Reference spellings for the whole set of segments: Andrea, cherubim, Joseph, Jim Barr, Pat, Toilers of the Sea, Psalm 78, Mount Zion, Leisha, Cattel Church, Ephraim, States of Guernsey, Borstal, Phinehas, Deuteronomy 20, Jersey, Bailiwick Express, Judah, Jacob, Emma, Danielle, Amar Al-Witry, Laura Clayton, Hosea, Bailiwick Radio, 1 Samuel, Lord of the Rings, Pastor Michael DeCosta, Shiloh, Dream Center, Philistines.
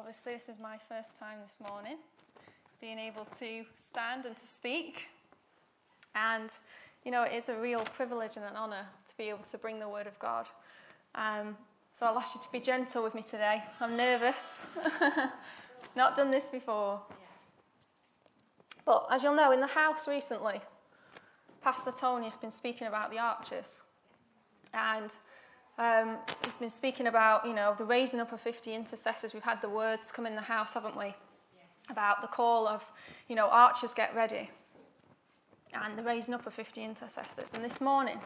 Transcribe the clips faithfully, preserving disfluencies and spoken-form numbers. Obviously, this is my first time this morning, being able to stand and to speak. And, you know, it is a real privilege and an honour to be able to bring the Word of God. Um, so I'll ask you to be gentle with me today. I'm nervous. Not done this before. But as you'll know, in the house recently, Pastor Tony has been speaking about the archers. And um, he's been speaking about, you know, the raising up of fifty intercessors. We've had the words come in the house, haven't we? About the call of, you know, archers get ready. And the raising up of fifty intercessors. And this morning,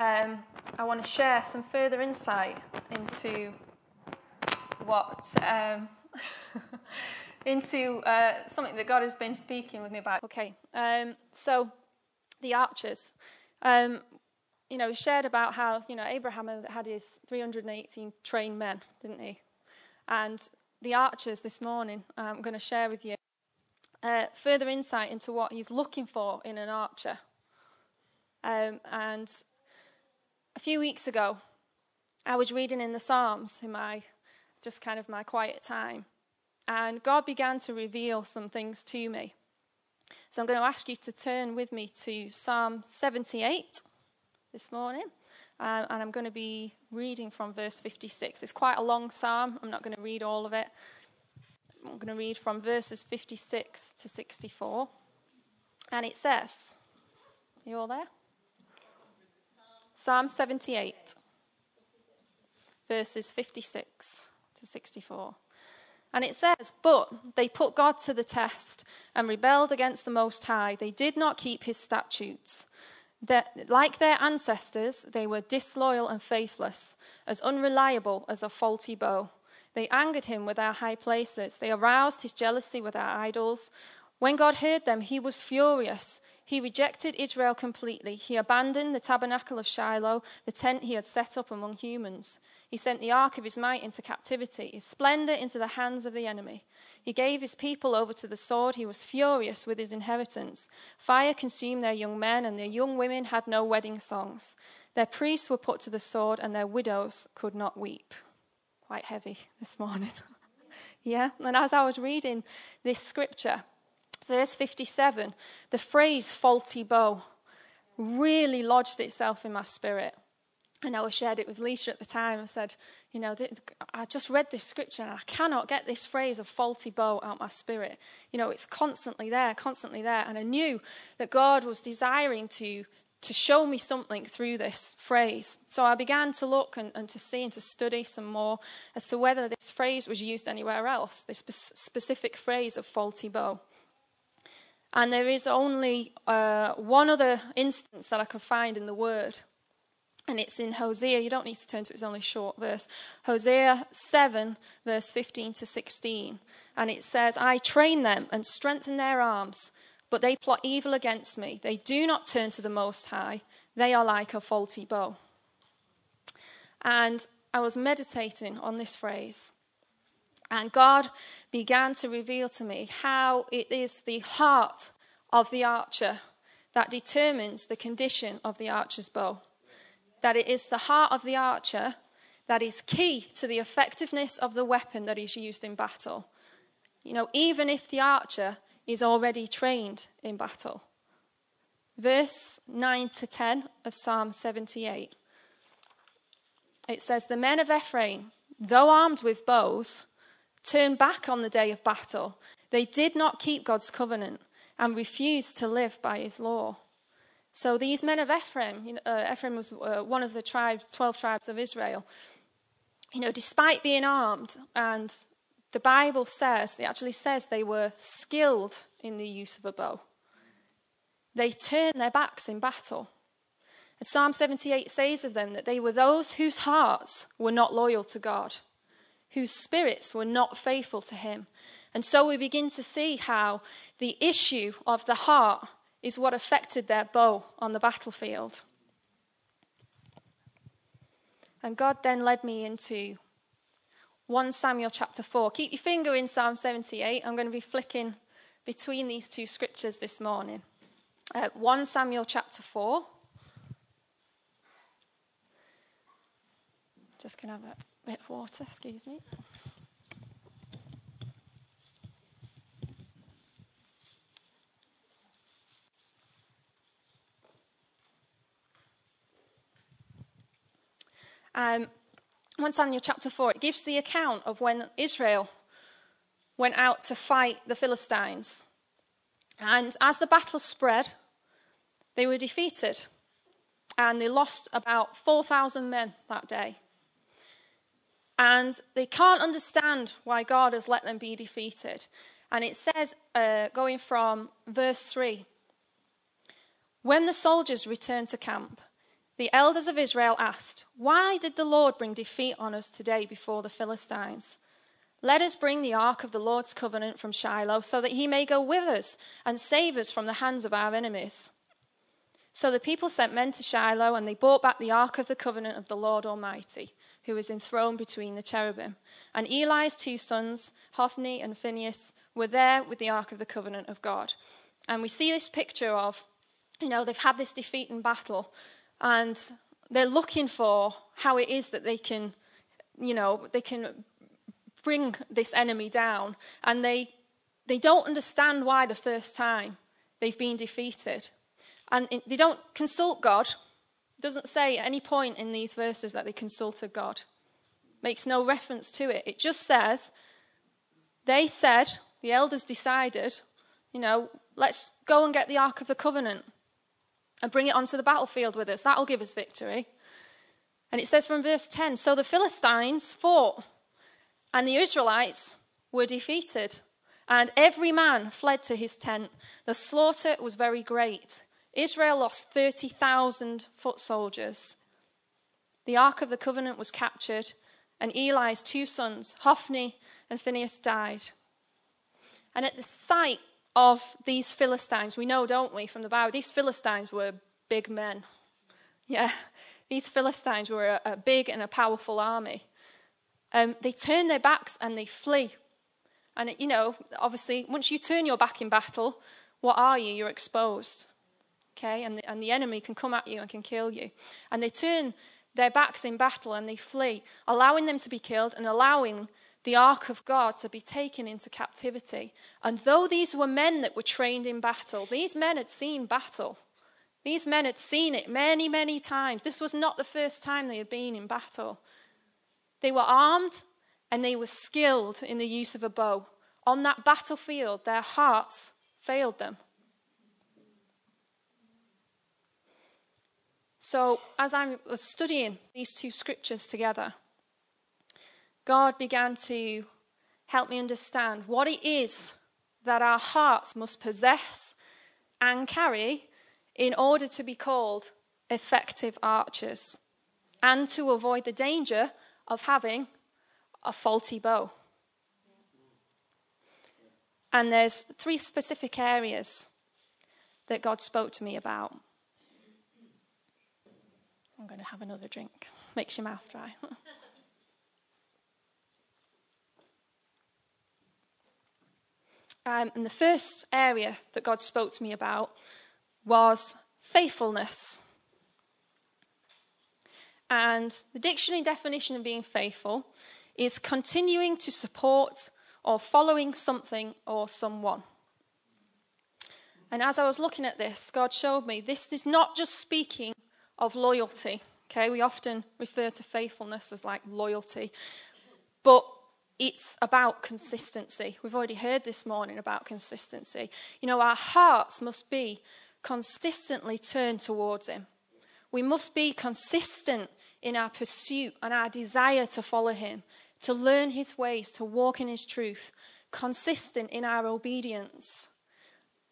um, I want to share some further insight into what, um, into uh, something that God has been speaking with me about. Okay, um, so the archers. Um, you know, we shared about how, you know, Abraham had his three hundred eighteen trained men, didn't he? And the archers this morning, I'm going to share with you. Uh, further insight into what he's looking for in an archer. Um, and a few weeks ago, I was reading in the Psalms in my, just kind of my quiet time. And God began to reveal some things to me. So I'm going to ask you to turn with me to Psalm seventy-eight this morning. Um, and I'm going to be reading from verse fifty-six. It's quite a long psalm. I'm not going to read all of it. I'm going to read from verses fifty-six to sixty-four. And it says, are you all there? Psalm seventy-eight, verses fifty-six to sixty-four. And it says, but they put God to the test and rebelled against the Most High. They did not keep his statutes. That, like their ancestors, they were disloyal and faithless, as unreliable as a faulty bow. They angered him with our high places. They aroused his jealousy with our idols. When God heard them, he was furious. He rejected Israel completely. He abandoned the tabernacle of Shiloh, the tent he had set up among humans. He sent the ark of his might into captivity, his splendor into the hands of the enemy. He gave his people over to the sword. He was furious with his inheritance. Fire consumed their young men, and their young women had no wedding songs. Their priests were put to the sword, and their widows could not weep. Quite heavy this morning. Yeah, and as I was reading this scripture, verse fifty-seven, the phrase faulty bow really lodged itself in my spirit. And I shared it with Leisha at the time. I said, you know, I just read this scripture and I cannot get this phrase of faulty bow out my spirit. You know, it's constantly there, constantly there. And I knew that God was desiring to to show me something through this phrase. So I began to look and, and to see and to study some more as to whether this phrase was used anywhere else, this spe- specific phrase of faulty bow. And there is only uh, one other instance that I could find in the Word, and it's in Hosea. You don't need to turn to it, it's only a short verse. Hosea seven, verse fifteen to sixteen, and it says, I train them and strengthen their arms, but they plot evil against me. They do not turn to the Most High. They are like a faulty bow. And I was meditating on this phrase. And God began to reveal to me how it is the heart of the archer that determines the condition of the archer's bow. That it is the heart of the archer that is key to the effectiveness of the weapon that is used in battle. You know, even if the archer is already trained in battle. Verse nine to ten of Psalm seventy-eight. It says, the men of Ephraim, though armed with bows, turned back on the day of battle. They did not keep God's covenant and refused to live by his law. So these men of Ephraim, you know, uh, Ephraim was uh, one of the tribes, twelve tribes of Israel. You know, despite being armed, and the Bible says, it actually says they were skilled in the use of a bow. They turned their backs in battle. And Psalm seventy-eight says of them that they were those whose hearts were not loyal to God, whose spirits were not faithful to him. And so we begin to see how the issue of the heart is what affected their bow on the battlefield. And God then led me into First Samuel chapter four. Keep your finger in Psalm seventy-eight. I'm going to be flicking between these two scriptures this morning. Uh, First Samuel chapter four. Just going to have a bit of water, excuse me. Um, First Samuel chapter four, it gives the account of when Israel went out to fight the Philistines. And as the battle spread, they were defeated. And they lost about four thousand men that day. And they can't understand why God has let them be defeated. And it says, uh, going from verse three, when the soldiers returned to camp, the elders of Israel asked, why did the Lord bring defeat on us today before the Philistines? Let us bring the ark of the Lord's covenant from Shiloh so that he may go with us and save us from the hands of our enemies. So the people sent men to Shiloh, and they brought back the ark of the covenant of the Lord Almighty, who was enthroned between the cherubim. And Eli's two sons, Hophni and Phinehas, were there with the ark of the covenant of God. And we see this picture of, you know, they've had this defeat in battle, and they're looking for how it is that they can, you know, they can bring this enemy down. And they they don't understand why the first time they've been defeated. And they don't consult God. It doesn't say at any point in these verses that they consulted God. It makes no reference to it. It just says, they said, the elders decided, you know, let's go and get the Ark of the Covenant and bring it onto the battlefield with us. That'll give us victory. And it says from verse ten, so the Philistines fought and the Israelites were defeated, and every man fled to his tent. The slaughter was very great. Israel lost thirty thousand foot soldiers. The Ark of the Covenant was captured, and Eli's two sons, Hophni and Phinehas, died. And at the sight of these Philistines, we know, don't we, from the Bible, these Philistines were big men. Yeah, these Philistines were a, a big and a powerful army. Um, they turn their backs and they flee. And, you know, obviously, once you turn your back in battle, what are you? You're exposed. Okay, and the, and the enemy can come at you and can kill you. And they turn their backs in battle and they flee, allowing them to be killed and allowing the ark of God to be taken into captivity. And though these were men that were trained in battle, these men had seen battle. These men had seen it many, many times. This was not the first time they had been in battle. They were armed and they were skilled in the use of a bow. On that battlefield, their hearts failed them. So as I was studying these two scriptures together, God began to help me understand what it is that our hearts must possess and carry in order to be called effective archers and to avoid the danger of having a faulty bow. And there's three specific areas that God spoke to me about. I'm going to have another drink. Makes your mouth dry. um, and the first area that God spoke to me about was faithfulness. And the dictionary definition of being faithful is continuing to support or following something or someone. And as I was looking at this, God showed me this is not just speaking of loyalty. Okay, we often refer to faithfulness as like loyalty, but it's about consistency. We've already heard this morning about consistency. You know, our hearts must be consistently turned towards him. We must be consistent in our pursuit and our desire to follow him, to learn his ways, to walk in his truth, consistent in our obedience,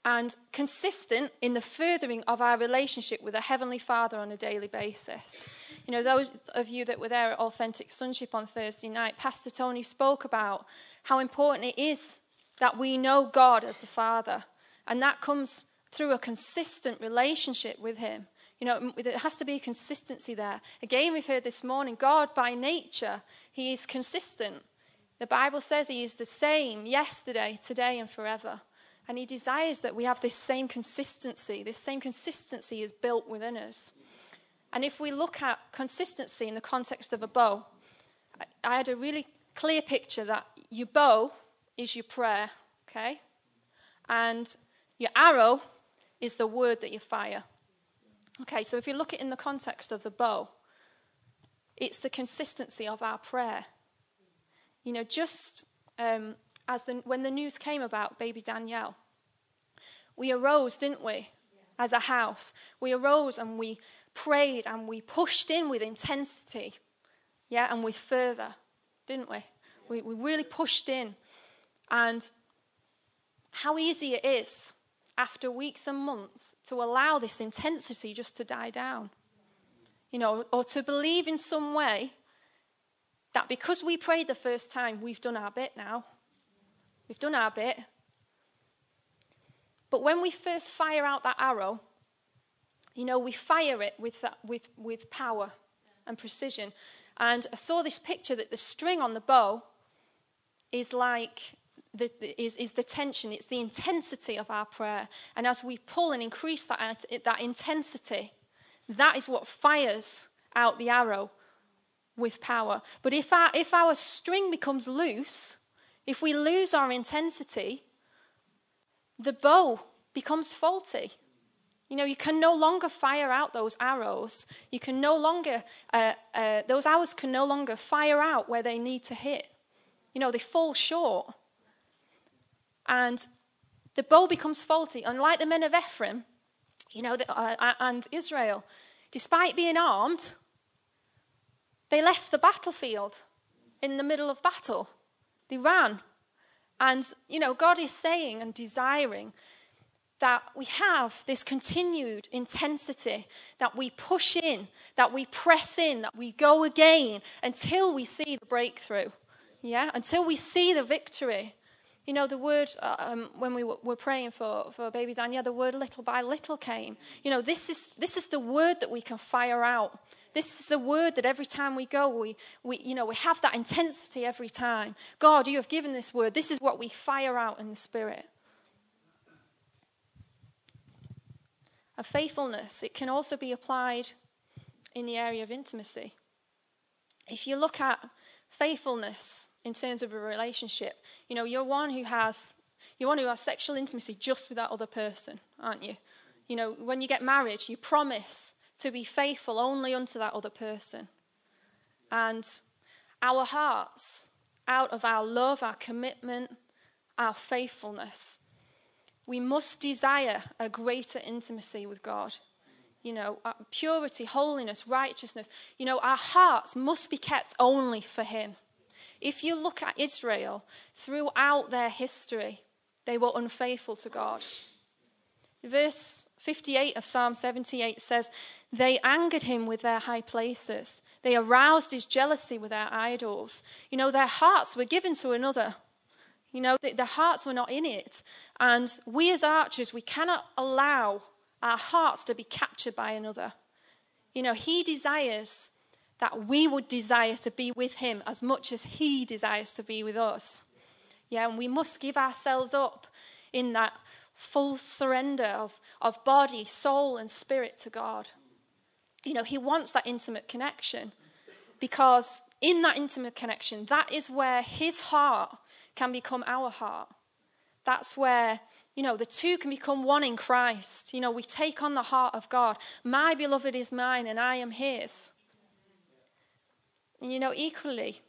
and consistent in the furthering of our relationship with a Heavenly Father on a daily basis. You know, those of you that were there at Authentic Sonship on Thursday night, Pastor Tony spoke about how important it is that we know God as the Father. And that comes through a consistent relationship with him. You know, there has to be a consistency there. Again, we've heard this morning, God by nature, he is consistent. The Bible says he is the same yesterday, today, and forever. And he desires that we have this same consistency. This same consistency is built within us. And if we look at consistency in the context of a bow, I had a really clear picture that your bow is your prayer, okay? And your arrow is the word that you fire. Okay, so if you look at it in the context of the bow, It's the consistency of our prayer. You know, just um, as the, when the news came about baby Danielle, we arose, didn't we, as a house? We arose and we prayed and we pushed in with intensity, yeah, and with fervor, didn't we? We, we really pushed in. And how easy it is after weeks and months to allow this intensity just to die down, you know, or to believe in some way that because we prayed the first time, we've done our bit now. We've done our bit. But when we first fire out that arrow, you know, we fire it with that, with, with power and precision. And I saw this picture that the string on the bow is like the, is, is the tension. It's the intensity of our prayer. And as we pull and increase that, that intensity, that is what fires out the arrow with power. But if our, if our string becomes loose, if we lose our intensity, the bow becomes faulty. You know, you can no longer fire out those arrows. You can no longer, uh, uh, those arrows can no longer fire out where they need to hit. You know, they fall short. And the bow becomes faulty. Unlike the men of Ephraim, you know, the, uh, and Israel, despite being armed, they left the battlefield in the middle of battle. They ran. And, you know, God is saying and desiring that we have this continued intensity, that we push in, that we press in, that we go again until we see the breakthrough, yeah, until we see the victory. You know, the word, um, when we w- were praying for, for baby Danielle, the word little by little came. You know, this is this is the word that we can fire out. This is the word that every time we go, we, we, you know, we have that intensity every time. God, you have given this word. This is what we fire out in the Spirit. And faithfulness, it can also be applied in the area of intimacy. If you look at faithfulness in terms of a relationship, you know, you're one who has, you're one who has sexual intimacy just with that other person, aren't you? You know, when you get married, you promise to be faithful only unto that other person. And our hearts, out of our love, our commitment, our faithfulness, we must desire a greater intimacy with God. You know, purity, holiness, righteousness. You know, our hearts must be kept only for Him. If you look at Israel, throughout their history, they were unfaithful to God. Verse fifty-eight of Psalm seventy-eight says, they angered him with their high places. They aroused his jealousy with their idols. You know, their hearts were given to another. You know, their hearts were not in it. And we as archers, we cannot allow our hearts to be captured by another. You know, he desires that we would desire to be with him as much as he desires to be with us. Yeah, and we must give ourselves up in that full surrender of, of body, soul, and spirit to God. You know, he wants that intimate connection, because in that intimate connection, that is where his heart can become our heart. That's where, you know, the two can become one in Christ. You know, we take on the heart of God. My beloved is mine and I am his. And, you know, equally,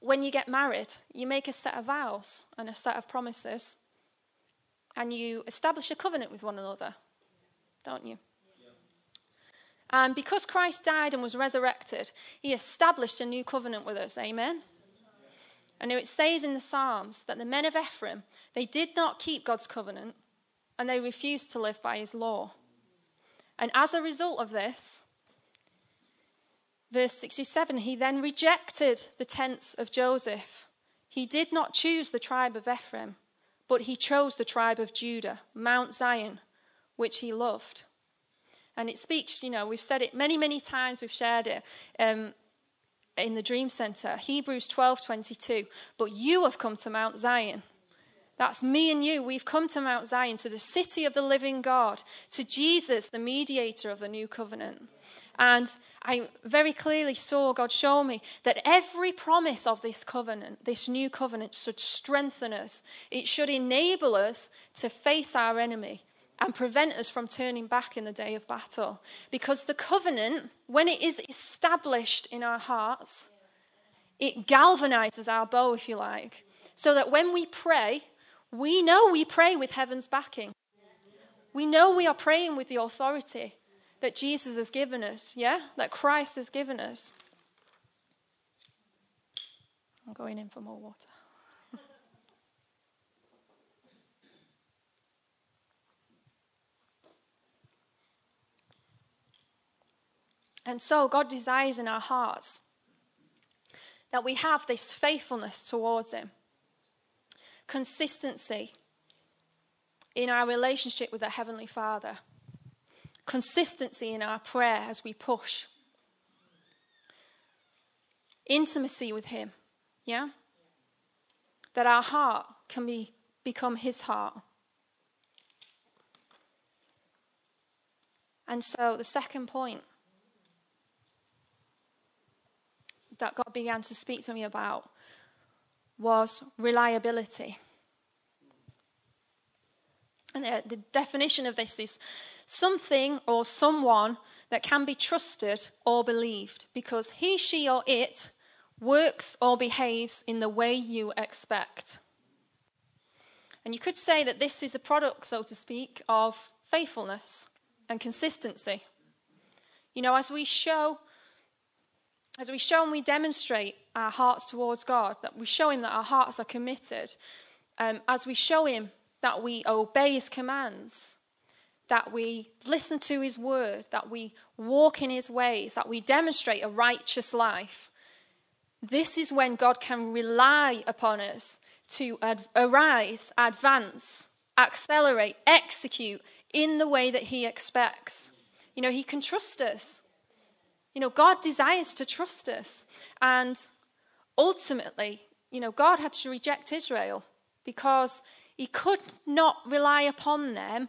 when you get married, you make a set of vows and a set of promises, and you establish a covenant with one another, don't you? Yeah. And because Christ died and was resurrected, he established a new covenant with us, amen? And it says in the Psalms that the men of Ephraim, they did not keep God's covenant, and they refused to live by his law. And as a result of this, verse sixty-seven, he then rejected the tents of Joseph. He did not choose the tribe of Ephraim, but he chose the tribe of Judah, Mount Zion, which he loved. And it speaks, you know, we've said it many, many times, we've shared it um, in the Dream Center, Hebrews twelve twenty-two. But you have come to Mount Zion. That's me and you. We've come to Mount Zion, to the city of the living God, to Jesus, the mediator of the new covenant. And I very clearly saw God show me that every promise of this covenant, this new covenant, should strengthen us. It should enable us to face our enemy. and prevent us from turning back in the day of battle. Because the covenant, when it is established in our hearts, it galvanizes our bow, if you like, so that when we pray, we know we pray with heaven's backing. We know we are praying with the authority that Jesus has given us, yeah? That Christ has given us. I'm going in for more water. And so God desires in our hearts that we have this faithfulness towards him. Consistency in our relationship with the Heavenly Father. Consistency in our prayer as we push. Intimacy with him, yeah? That our heart can be, become his heart. And so the second point that God began to speak to me about was reliability. And the, the definition of this is something or someone that can be trusted or believed because he, she, or it works or behaves in the way you expect. And you could say that this is a product, so to speak, of faithfulness and consistency. You know, as we show As we show and we demonstrate our hearts towards God, that we show him that our hearts are committed, um, as we show him that we obey his commands, that we listen to his word, that we walk in his ways, that we demonstrate a righteous life, this is when God can rely upon us to ad- arise, advance, accelerate, execute in the way that he expects. You know, he can trust us. You know, God desires to trust us. And ultimately, you know, God had to reject Israel because he could not rely upon them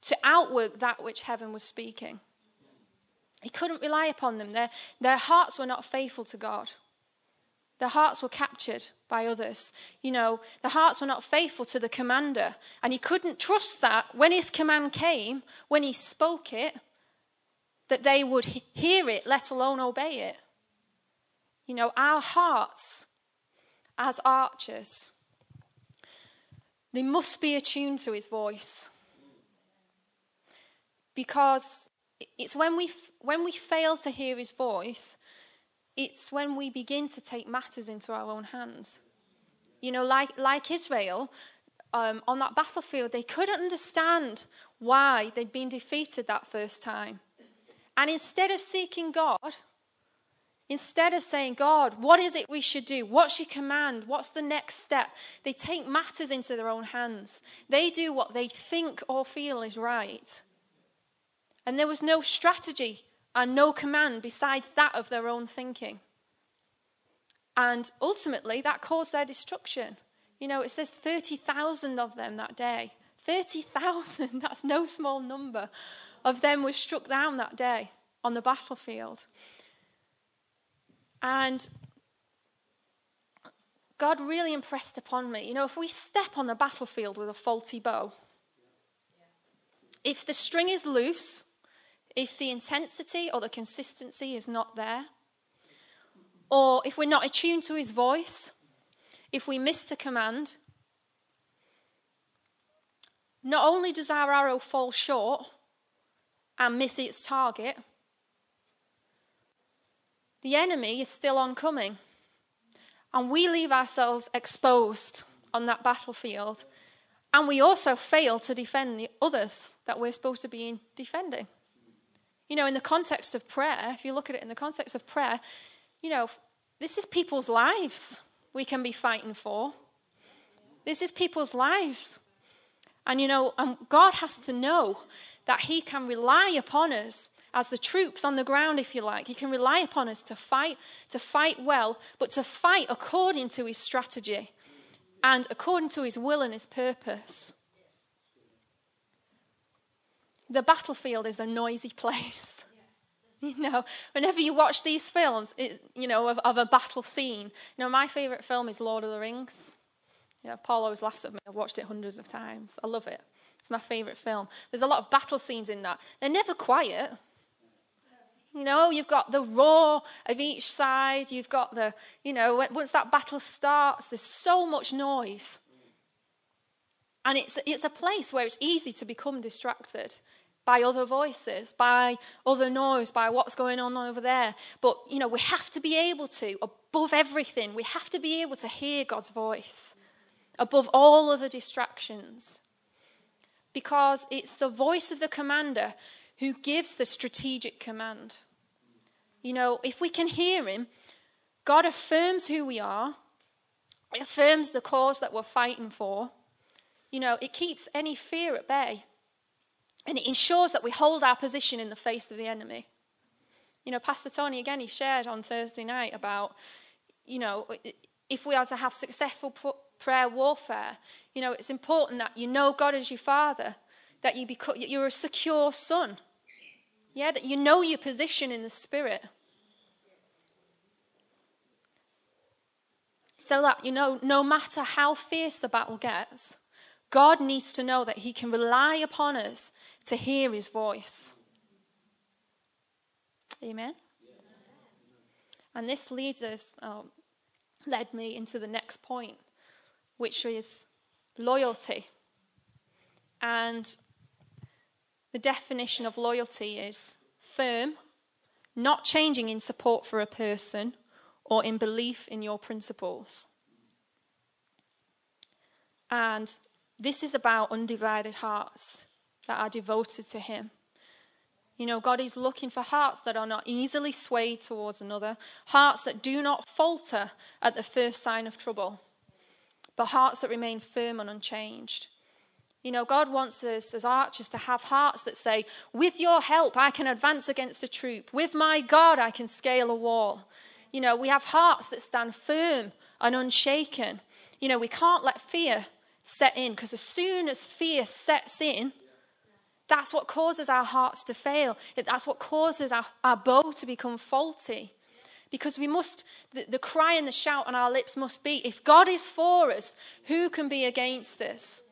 to outwork that which heaven was speaking. He couldn't rely upon them. Their, their hearts were not faithful to God. Their hearts were captured by others. You know, the hearts were not faithful to the commander. And he couldn't trust that when his command came, when he spoke it, that they would hear it, let alone obey it. You know, our hearts as archers, they must be attuned to his voice. Because it's when we when we fail to hear his voice, it's when we begin to take matters into our own hands. You know, like, like Israel, um, on that battlefield, they couldn't understand why they'd been defeated that first time. And instead of seeking God, instead of saying, God, what is it we should do? What's your command? What's the next step? They take matters into their own hands. They do what they think or feel is right. And there was no strategy and no command besides that of their own thinking. And ultimately, that caused their destruction. You know, it says thirty thousand of them that day. thirty thousand, that's no small number, of them were struck down that day on the battlefield. And God really impressed upon me, you know, if we step on the battlefield with a faulty bow, if the string is loose, if the intensity or the consistency is not there, or if we're not attuned to his voice, if we miss the command, not only does our arrow fall short and miss its target, the enemy is still oncoming. And we leave ourselves exposed on that battlefield. And we also fail to defend the others that we're supposed to be defending. You know, in the context of prayer, if you look at it in the context of prayer, you know, this is people's lives we can be fighting for. This is people's lives. And, you know, um, God has to know that he can rely upon us as the troops on the ground, if you like. He can rely upon us to fight, to fight well, but to fight according to his strategy and according to his will and his purpose. The battlefield is a noisy place. You know, whenever you watch these films, it, you know, of, of a battle scene. You know, my favourite film is Lord of the Rings. You know, Paul always laughs at me. I've watched it hundreds of times. I love it. It's my favorite film. There's a lot of battle scenes in that. They're never quiet. You know, you've got the roar of each side. You've got the, you know, once that battle starts, there's so much noise. And it's it's a place where it's easy to become distracted by other voices, by other noise, by what's going on over there. But, you know, we have to be able to, above everything, we have to be able to hear God's voice above all other distractions. Because it's the voice of the commander who gives the strategic command. You know, if we can hear him, God affirms who we are. It affirms the cause that we're fighting for. You know, it keeps any fear at bay. And it ensures that we hold our position in the face of the enemy. You know, Pastor Tony, again, he shared on Thursday night about, you know, if we are to have successful prayer warfare, you know, it's important that you know God as your father, that you become, you're a secure son. Yeah, that you know your position in the spirit. So that, you know, no matter how fierce the battle gets, God needs to know that he can rely upon us to hear his voice. Amen? And this leads us, um, led me into the next point, which is loyalty. And the definition of loyalty is firm, not changing in support for a person or in belief in your principles. And this is about undivided hearts that are devoted to him. You know, God is looking for hearts that are not easily swayed towards another, hearts that do not falter at the first sign of trouble, but hearts that remain firm and unchanged. You know, God wants us as archers to have hearts that say, with your help, I can advance against a troop. With my God, I can scale a wall. You know, we have hearts that stand firm and unshaken. You know, we can't let fear set in, because as soon as fear sets in, that's what causes our hearts to fail. That's what causes our, our bow to become faulty. Because we must, the, the cry and the shout on our lips must be, if God is for us, who can be against us?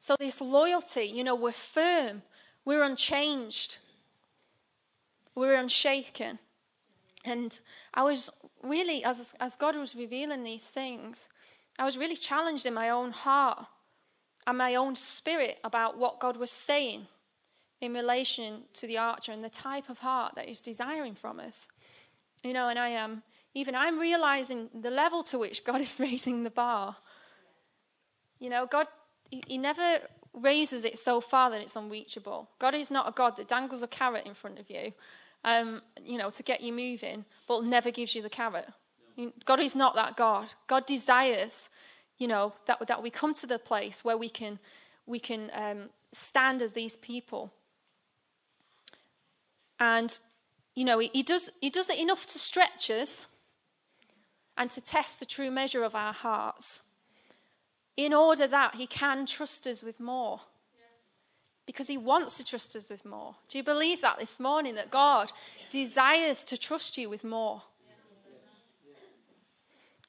So this loyalty, you know, we're firm, we're unchanged, we're unshaken. And I was really, as as God was revealing these things, I was really challenged in my own heart and my own spirit about what God was saying in relation to the archer and the type of heart that he's desiring from us. You know, and I am, um, even I'm realizing the level to which God is raising the bar. You know, God, he, he never raises it so far that it's unreachable. God is not a God that dangles a carrot in front of you, um, you know, to get you moving, but never gives you the carrot. God is not that God. God desires, you know, that that we come to the place where we can we can um, stand as these people. And, you know, he, he does he does it enough to stretch us and to test the true measure of our hearts, in order that he can trust us with more. Because he wants to trust us with more. Do you believe that this morning, that God desires to trust you with more?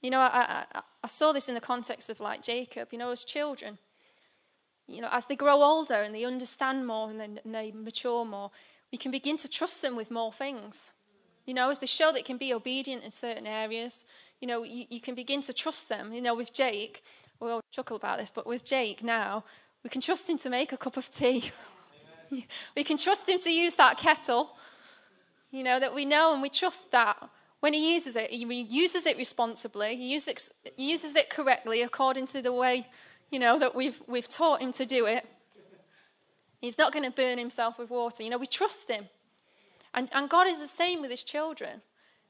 You know, I, I, I saw this in the context of like Jacob, you know, as children. You know, as they grow older and they understand more and they, and they mature more, we can begin to trust them with more things. You know, as they show they can be obedient in certain areas, you know, you, you can begin to trust them. You know, with Jake, we all chuckle about this, but with Jake now, we can trust him to make a cup of tea. We can trust him to use that kettle, you know, that we know and we trust that. When he uses it, he uses it responsibly. He uses it, uses it correctly according to the way, you know, that we've we've taught him to do it. He's not going to burn himself with water. You know, we trust him, and and God is the same with his children.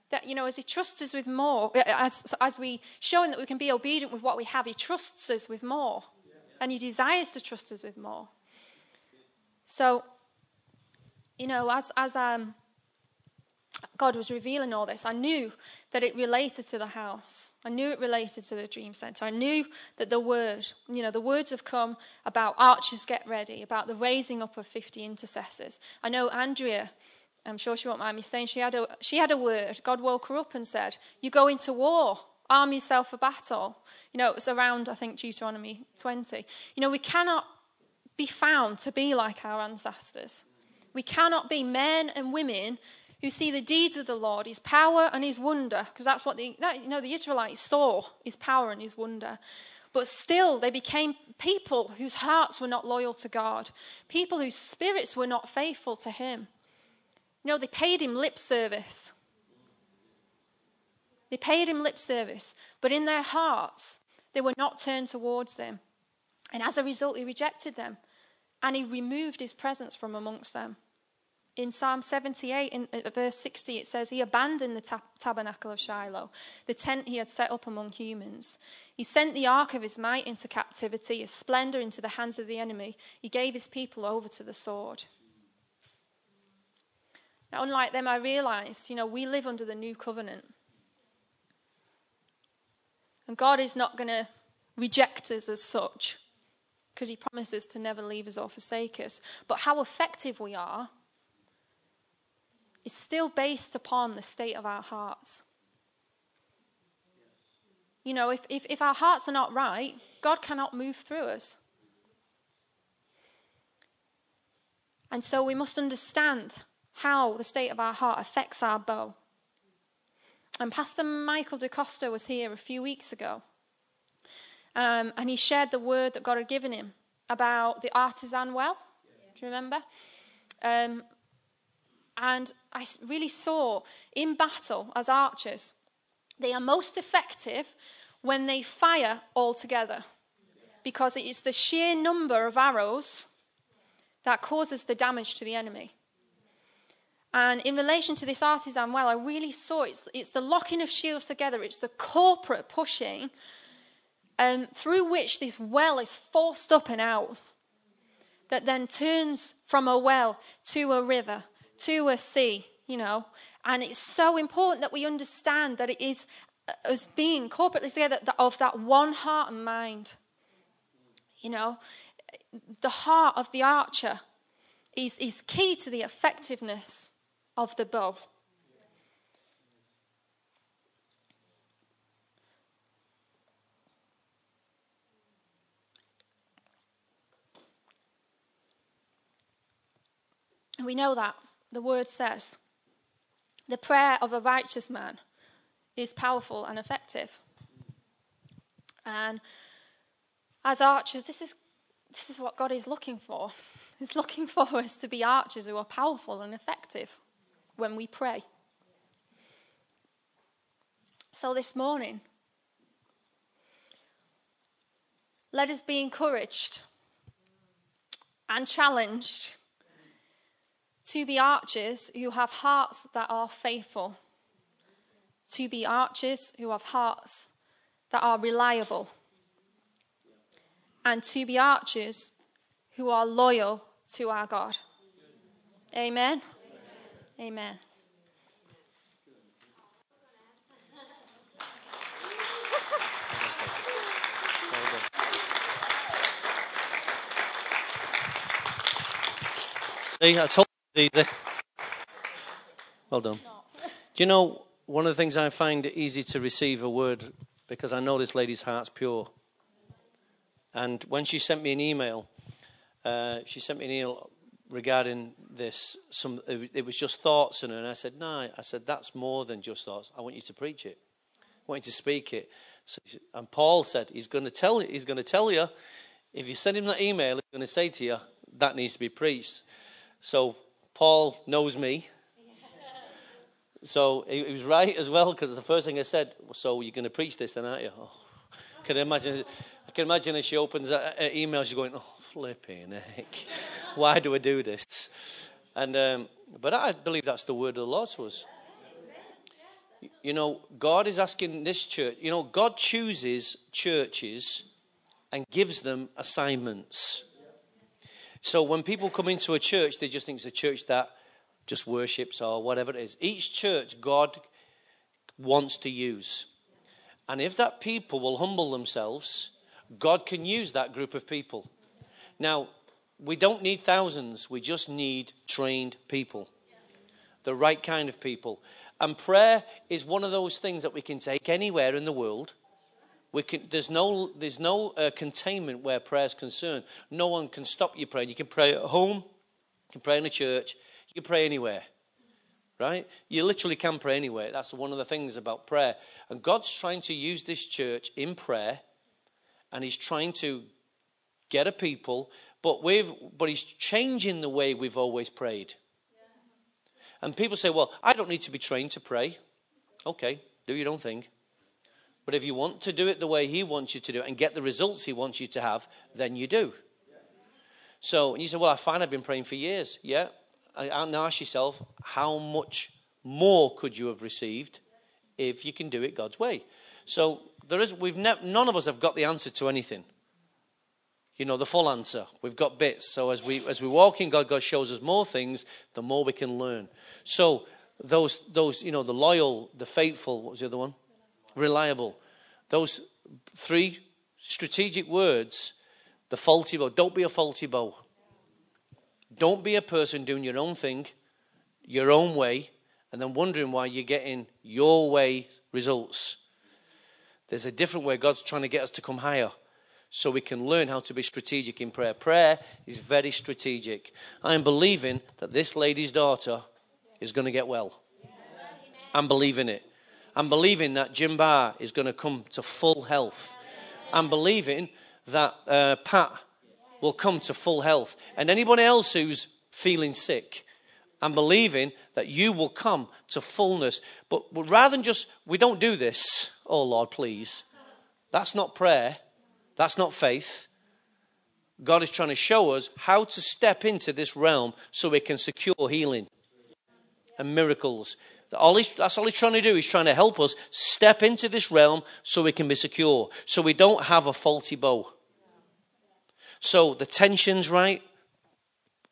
That, you know, as he trusts us with more, as as we show him that we can be obedient with what we have, he trusts us with more, and he desires to trust us with more. So, you know, as as um. God was revealing all this, I knew that it related to the house. I knew it related to the Dream Center. I knew that the word, you know, the words have come about archers get ready, about the raising up of fifty intercessors. I know Andrea, I'm sure she won't mind me saying, she had a, she had a word. God woke her up and said, you go into war. Arm yourself for battle. You know, it's around, I think, Deuteronomy twenty. You know, we cannot be found to be like our ancestors. We cannot be men and women who see the deeds of the Lord, his power and his wonder, because that's what the, that, you know, the Israelites saw, his power and his wonder. But still, they became people whose hearts were not loyal to God, people whose spirits were not faithful to him. You know, they paid him lip service. They paid him lip service, but in their hearts, they were not turned towards them. And as a result, he rejected them, and he removed his presence from amongst them. In Psalm seventy-eight, in verse sixty, it says, he abandoned the tab- tabernacle of Shiloh, the tent he had set up among humans. He sent the ark of his might into captivity, his splendor into the hands of the enemy. He gave his people over to the sword. Now, unlike them, I realized, you know, we live under the new covenant. And God is not going to reject us as such, because he promises to never leave us or forsake us. But how effective we are is still based upon the state of our hearts. You know, if, if, if our hearts are not right, God cannot move through us. And so we must understand how the state of our heart affects our bow. And Pastor Michael DeCosta was here a few weeks ago. Um, and he shared the word that God had given him about the artisan well. Yeah. Do you remember? Um, and I really saw in battle as archers, they are most effective when they fire all together. Yeah. Because it is the sheer number of arrows that causes the damage to the enemy. And in relation to this artisan well, I really saw it's, it's the locking of shields together. It's the corporate pushing um, through which this well is forced up and out, that then turns from a well to a river, to a sea, you know. And it's so important that we understand that it is us being corporately together of that one heart and mind. You know, the heart of the archer is, is key to the effectiveness of the bow. And we know that the word says the prayer of a righteous man is powerful and effective. And as archers, this is this is what God is looking for. He's looking for us to be archers who are powerful and effective when we pray. So this morning, let us be encouraged and challenged to be archers who have hearts that are faithful, to be archers who have hearts that are reliable, and to be archers who are loyal to our God. Amen? Amen. Amen. See, I told you it's easy. Well done. Do you know, one of the things I find it easy to receive a word, because I know this lady's heart's pure. And when she sent me an email, uh, she sent me an email regarding this. Some, it, it was just thoughts in her. And I said, no, I said, that's more than just thoughts. I want you to preach it. I want you to speak it. So, and Paul said, he's going to tell you, he's going to tell you, if you send him that email, he's going to say to you, that needs to be preached. So Paul knows me. So he, he was right as well, because the first thing I said, so you're going to preach this then, aren't you? Oh, can I imagine... I can imagine as she opens her email, she's going, oh, flipping heck. Why do I do this? And um, But I believe that's the word of the Lord to us. You know, God is asking this church. You know, God chooses churches and gives them assignments. So when people come into a church, they just think it's a church that just worships or whatever it is. Each church God wants to use. And if that people will humble themselves, God can use that group of people. Now, we don't need thousands. We just need trained people, the right kind of people. And prayer is one of those things that we can take anywhere in the world. We can, there's no, there's no uh, containment where prayer is concerned. No one can stop you praying. You can pray at home. You can pray in a church. You can pray anywhere, right? You literally can pray anywhere. That's one of the things about prayer. And God's trying to use this church in prayer, and he's trying to get a people, but we've, but he's changing the way we've always prayed. Yeah. And people say, well, I don't need to be trained to pray. Okay, do your own thing. But if you want to do it the way he wants you to do it and get the results he wants you to have, then you do. So and you say, well, I find I've been praying for years. Yeah. And ask yourself, how much more could you have received if you can do it God's way? So there is, we've ne- none of us have got the answer to anything. You know, the full answer. We've got bits. So as we as we walk in God, God shows us more things, the more we can learn. So those, those you know, the loyal, the faithful, what was the other one? Reliable. Those three strategic words, the faulty bow. Don't be a faulty bow. Don't be a person doing your own thing, your own way, and then wondering why you're getting your way results. There's a different way. God's trying to get us to come higher so we can learn how to be strategic in prayer. Prayer is very strategic. I'm believing that this lady's daughter is going to get well. I'm believing it. I'm believing that Jim Barr is going to come to full health. I'm believing that uh, Pat will come to full health. And anyone else who's feeling sick, I'm believing that you will come to fullness. But, but rather than just, we don't do this, oh Lord, please. That's not prayer. That's not faith. God is trying to show us how to step into this realm so we can secure healing and miracles. All he's, that's all he's trying to do. He's trying to help us step into this realm so we can be secure. So we don't have a faulty bow. So the tension's right.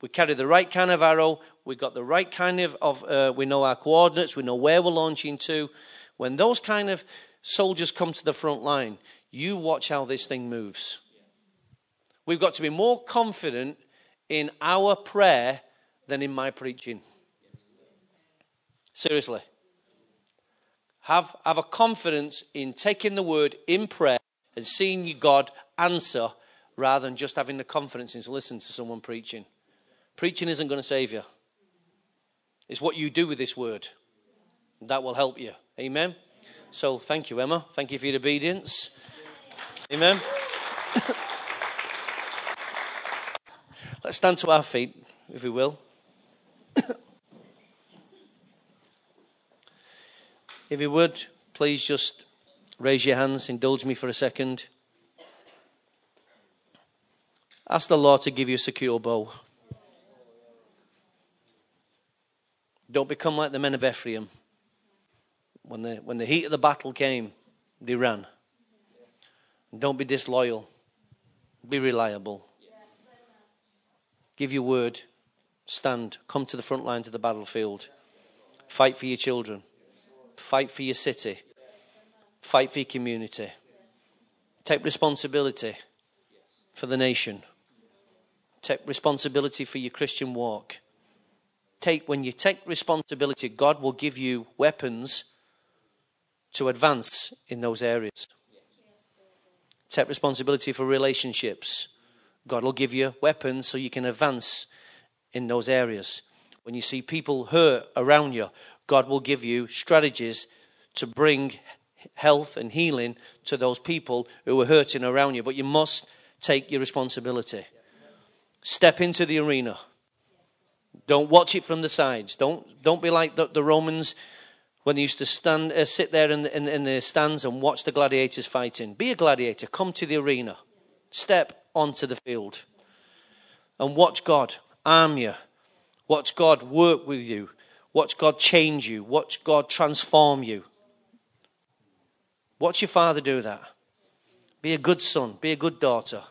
We carry the right kind of arrow. We got the right kind of, of uh, we know our coordinates. We know where we're launching to. When those kind of soldiers come to the front line, you watch how this thing moves. We've got to be more confident in our prayer than in my preaching. Seriously. Have have a confidence in taking the word in prayer and seeing God answer rather than just having the confidence in to listen to someone preaching. Preaching isn't going to save you. It's what you do with this word. That will help you. Amen? So thank you, Emma. Thank you for your obedience. Amen. Let's stand to our feet, if we will. If you would, please just raise your hands, indulge me for a second. Ask the Lord to give you a secure bow. Don't become like the men of Ephraim. When the, when the heat of the battle came, they ran. Don't be disloyal. Be reliable. Give your word. Stand. Come to the front lines of the battlefield. Fight for your children. Fight for your city. Fight for your community. Take responsibility for the nation. Take responsibility for your Christian walk. Take, when you take responsibility, God will give you weapons to advance in those areas. Take responsibility for relationships. God will give you weapons so you can advance in those areas. When you see people hurt around you, God will give you strategies to bring health and healing to those people who are hurting around you. But you must take your responsibility. Step into the arena. Don't watch it from the sides. Don't don't be like the, the Romans when they used to stand, uh, sit there in, in, in their stands and watch the gladiators fighting. Be a gladiator. Come to the arena. Step onto the field. And watch God arm you. Watch God work with you. Watch God change you. Watch God transform you. Watch your father do that. Be a good son. Be a good daughter.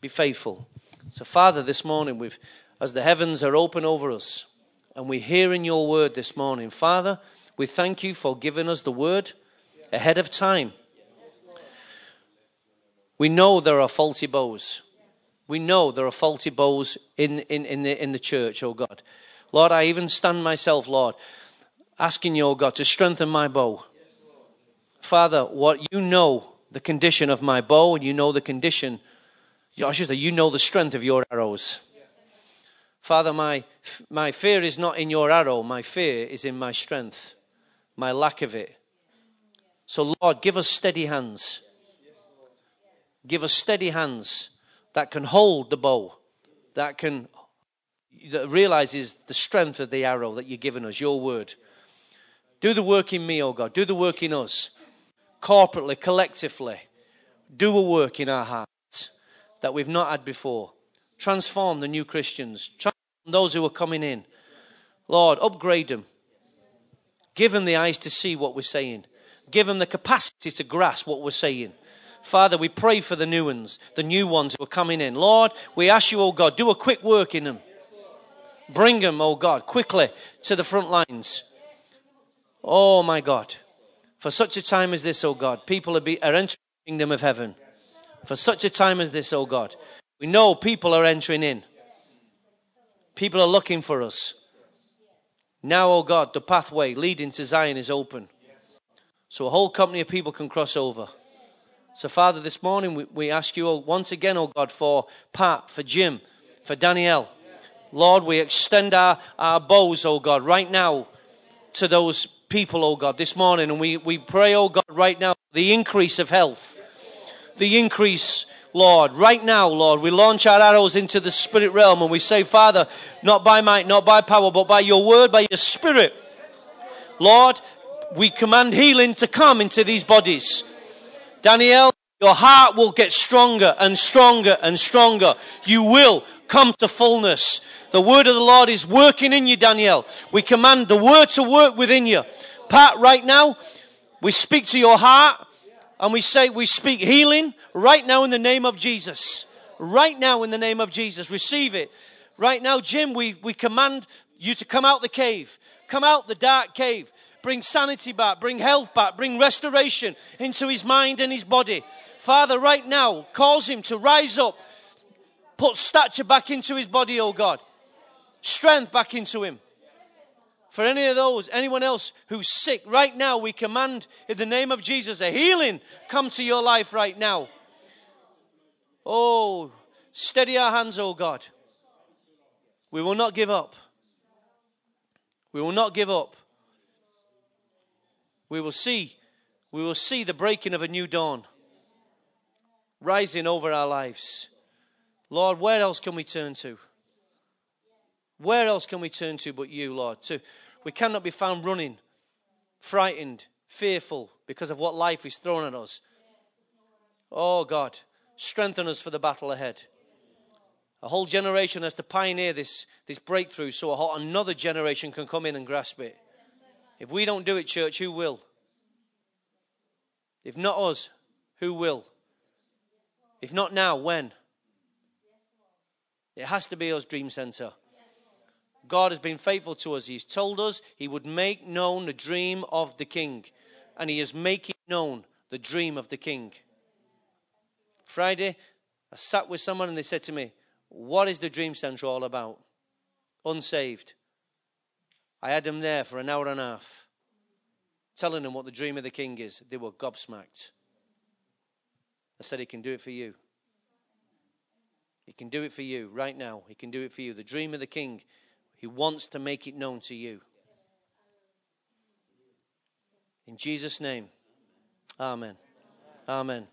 Be faithful. So, Father, this morning, we've, as the heavens are open over us, and we hear in your word this morning, Father, we thank you for giving us the word ahead of time. We know there are faulty bows. We know there are faulty bows in, in, in, the, in the church, oh God. Lord, I even stand myself, Lord. asking you, oh God, to strengthen my bow. Father, what you know the condition of my bow, and you know the condition, I should say, you know the strength of your arrows. Father, my my fear is not in your arrow. My fear is in my strength, my lack of it. So, Lord, give us steady hands. Give us steady hands that can hold the bow, that can that realizes the strength of the arrow that you've given us, your word. Do the work in me, oh God. Do the work in us, corporately, collectively. Do a work in our hearts that we've not had before. Transform the new Christians. Transform those who are coming in. Lord, upgrade them. Give them the eyes to see what we're saying. Give them the capacity to grasp what we're saying. Father, we pray for the new ones, the new ones who are coming in. Lord, we ask you, oh God, do a quick work in them. Bring them, oh God, quickly to the front lines. Oh, my God, for such a time as this, oh God, people are, be, are entering the kingdom of heaven. For such a time as this, oh God, we know people are entering in. People are looking for us. Now, oh God, the pathway leading to Zion is open. So a whole company of people can cross over. So, Father, this morning we, we ask you oh, once again, oh God, for Pat, for Jim, for Danielle. Lord, we extend our, our bows, oh God, right now to those people, oh God, this morning. And we, we pray, oh God, right now, the increase of health. The increase, Lord. Right now, Lord, we launch our arrows into the spirit realm and we say, Father, not by might, not by power, but by your word, by your spirit. Lord, we command healing to come into these bodies. Danielle, your heart will get stronger and stronger and stronger. You will come to fullness. The word of the Lord is working in you, Danielle. We command the word to work within you. Pat, right now, we speak to your heart and we say we speak healing right now in the name of Jesus. Right now in the name of Jesus. Receive it. Right now, Jim, we, we command you to come out the cave. Come out the dark cave. Bring sanity back. Bring health back. Bring restoration into his mind and his body. Father, right now, cause him to rise up. Put stature back into his body, oh God. Strength back into him. For any of those, anyone else who's sick, right now we command in the name of Jesus a healing come to your life right now. Oh, steady our hands, oh God. We will not give up. We will not give up. We will see, we will see the breaking of a new dawn rising over our lives. Lord, where else can we turn to? Where else can we turn to but you, Lord? To, we cannot be found running, frightened, fearful because of what life is thrown at us. Oh, God, strengthen us for the battle ahead. A whole generation has to pioneer this, this breakthrough so a whole, another generation can come in and grasp it. If we don't do it, church, who will? If not us, who will? If not now, when? It has to be us, Dream Center. God has been faithful to us. He's told us he would make known the dream of the king. And he is making known the dream of the king. Friday, I sat with someone and they said to me, what is the Dream Center all about? Unsaved. I had them there for an hour and a half, telling them what the dream of the king is. They were gobsmacked. I said, he can do it for you. He can do it for you right now. He can do it for you. The dream of the king, he wants to make it known to you. In Jesus' name, amen. Amen.